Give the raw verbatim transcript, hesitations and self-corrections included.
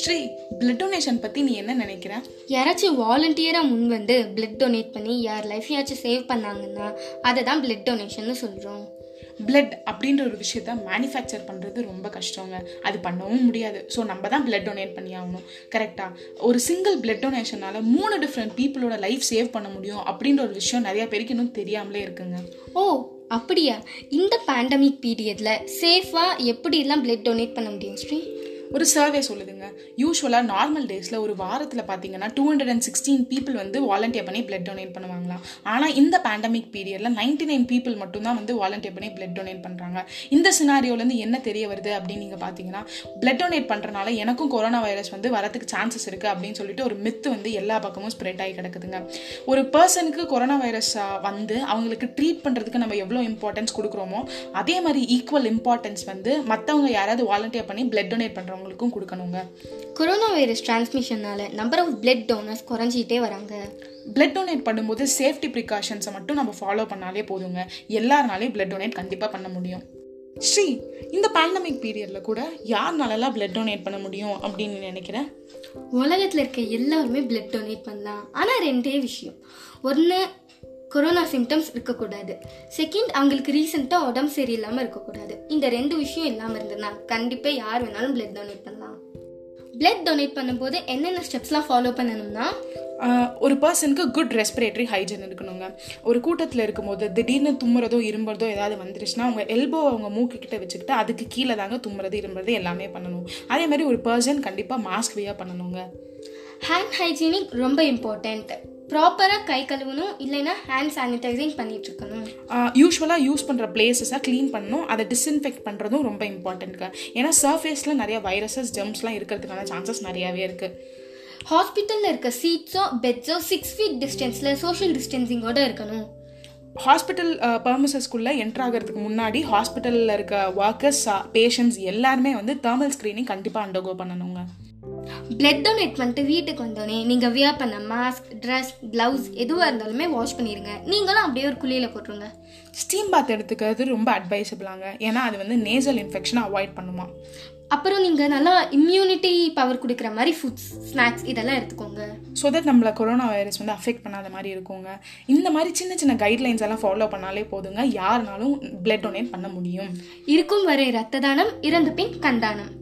Sri, blood donation பற்றி நீ என்ன நினைக்கிற? யாராச்சும் வாலண்டியராக முன் வந்து பிளட் டொனேட் பண்ணி யார் லைஃபையாச்சும் சேவ் பண்ணாங்கன்னா அதை தான் பிளட் டொனேஷன்னு சொல்கிறோம். பிளட் அப்படின்ற ஒரு விஷயத்த மேனுஃபேக்சர் பண்ணுறது ரொம்ப கஷ்டங்க, அது பண்ணவும் முடியாது. ஸோ நம்ம தான் பிளட் டொனேட் பண்ணி ஆகணும், கரெக்டாக? ஒரு சிங்கிள் பிளட் டொனேஷனால் மூணு டிஃப்ரெண்ட் பீப்புளோட லைஃப் சேவ் பண்ண முடியும் அப்படின்ற ஒரு விஷயம் நிறையா பேருக்கு இன்னும் தெரியாமலே இருக்குங்க. ஓ அப்படியா? இந்த பேண்டமிக் பீரியடில் சேஃபாக எப்படிலாம் பிளட் டொனேட் பண்ண முடியும் ஸ்ரீ? ஒரு சர்வே சொல்லுதுங்க, யூஸ்வலாக நார்மல் டேஸில் ஒரு வாரத்தில் பார்த்தீங்கன்னா two hundred and sixteen people வந்து வாலண்டியர் பண்ணி பிளட் டொனேட் பண்ணுவாங்களாம். ஆனால் இந்த பேண்டமிக் பீரியடில் நைன்டி நைன் பீப்புள் மட்டும்தான் வந்து வாலண்டியர் பண்ணி பிளட் டொனேட் பண்ணுறாங்க. இந்த சினாரியோலேருந்து என்ன தெரிய வருது அப்படின்னு நீங்கள் பார்த்தீங்கன்னா, பிளட் டொனேட் பண்ணுறனால எனக்கும் கொரோனா வைரஸ் வந்து வரத்துக்கு சான்சஸ் இருக்குது அப்படின்னு சொல்லிட்டு ஒரு மித்து வந்து எல்லா பக்கமும் ஸ்ப்ரெட் ஆகி கிடக்குதுங்க. ஒரு பர்சனுக்கு கொரோனா வைரஸ் வந்து அவங்களுக்கு ட்ரீட் பண்ணுறதுக்கு நம்ம எவ்வளோ இம்பார்ட்டன்ஸ் கொடுக்குறோமோ அதே மாதிரி ஈக்குவல் இம்பார்ட்டன்ஸ் வந்து மற்றவங்க யாராவது வாலண்டியர் பண்ணி பிளட் டொனேட் பண்ணுறவங்க அவங்களுக்கும் கொடுக்கணுங்க. கொரோனா வைரஸ் டிரான்ஸ்மிஷனால நம்பர் ஆஃப் பிளட் டோனர்ஸ் குறைஞ்சிட்டே வராங்க. பிளட் டொனேட் பண்ணும்போது சேஃப்டி ப்ரிகாஷன்ஸை மட்டும் நம்ம ஃபாலோ பண்ணாலே போதுங்க, எல்லாருனாலையும் பிளட் டொனேட் கண்டிப்பாக பண்ண முடியும். ஸ்ரீ, இந்த பேண்டமிக் பீரியடில் கூட யாருனாலலாம் பிளட் டொனேட் பண்ண முடியும் அப்படின்னு நினைக்கிறேன்? உலகத்தில் இருக்க எல்லாருமே பிளட் டொனேட் பண்ணலாம். ஆனால் ரெண்டே விஷயம், ஒன்று கொரோனா சிம்டம்ஸ் இருக்கக்கூடாது, செகண்ட் அவங்களுக்கு ரீசெண்டாக உடம்பு சரியில்லாமல் இருக்கக்கூடாது. இந்த ரெண்டு விஷயம் இல்லாமல் இருந்ததுன்னா கண்டிப்பாக யார் வேணாலும் பிளட் டொனேட் பண்ணலாம். பிளட் டொனேட் பண்ணும்போது என்னென்ன ஸ்டெப்ஸ்லாம் ஃபாலோ பண்ணணும்னா, ஒரு பர்சனுக்கு குட் ரெஸ்பிரேட்டரி ஹைஜீன் இருக்கணுங்க. ஒரு கூட்டத்தில் இருக்கும்போது திடீர்னு தும்முறதோ இரும்புறதோ ஏதாவது வந்துருச்சுன்னா அவங்க எல்போவை அவங்க மூக்கிட்ட வச்சுக்கிட்டு அதுக்கு கீழே தாங்க தும்முறது இரும்புறது எல்லாமே பண்ணணும். அதே மாதிரி ஒரு பர்சன் கண்டிப்பாக மாஸ்க் வியர் பண்ணணுங்க. ஹேண்ட் ஹைஜீனிக் ரொம்ப இம்பார்ட்டன்ட். ப்ராப்பராக கை கழுவணும், இல்லைன்னா ஹேண்ட் சானிடைசிங் பண்ணிட்டு இருக்கணும். யூஸ்வலாக யூஸ் பண்ணுற பிளேசஸாக க்ளீன் பண்ணணும், அதை டிஸ்இன்ஃபெக்ட் பண்ணுறதும் ரொம்ப இம்பார்ட்டன்ட்ங்க. ஏன்னா சர்ஃபேஸில் நிறைய வைரஸஸ் ஜெர்ம்ஸ்லாம் இருக்கிறதுக்கான சான்சஸ் நிறையாவே இருக்குது. ஹாஸ்பிட்டலில் இருக்க சீட்ஸோ பெட்ஸோ சிக்ஸ் ஃபீட் டிஸ்டன்ஸில் சோஷியல் டிஸ்டன்சிங்கோடு இருக்கணும். ஹாஸ்பிட்டல் பர்மிசஸ்குள்ளே என்ட்ராகிறதுக்கு முன்னாடி ஹாஸ்பிட்டலில் இருக்க ஒர்க்கர்ஸ் பேஷண்ட்ஸ் எல்லாருமே வந்து தெர்மல் ஸ்க்ரீனிங் கண்டிப்பாக அண்டர்கோ பண்ணணுங்க. பிளட் டொனேட் பண்ணிட்டு வீட்டுக்கு வந்தோடனே நீங்கள் வியர் பண்ண மாஸ்க், ட்ரெஸ், க்ளவுஸ் எதுவாக இருந்தாலுமே வாஷ் பண்ணிடுங்க. நீங்களும் அப்படியே ஒரு குளியில் போட்டுருங்க. ஸ்டீம் பாத் எடுத்துக்கிறது ரொம்ப அட்வைசபிளாங்க, ஏன்னா அது வந்து நேசல் இன்ஃபெக்ஷனை அவாய்ட் பண்ணுமா. அப்புறம் நீங்கள் நல்லா இம்யூனிட்டி பவர் கொடுக்குற மாதிரி ஃபுட்ஸ், ஸ்நாக்ஸ் இதெல்லாம் எடுத்துக்கோங்க. ஸோ தட் நம்மளை கொரோனா வைரஸ் வந்து அஃபெக்ட் பண்ணாத மாதிரி இருக்குங்க. இந்த மாதிரி சின்ன சின்ன கைட்லைன்ஸ் எல்லாம் ஃபாலோ பண்ணாலே போதுங்க, யாருனாலும் பிளட் டொனேட் பண்ண முடியும். இருக்கும் வரை ரத்த தானம், இறந்த பின் கண்தானம்.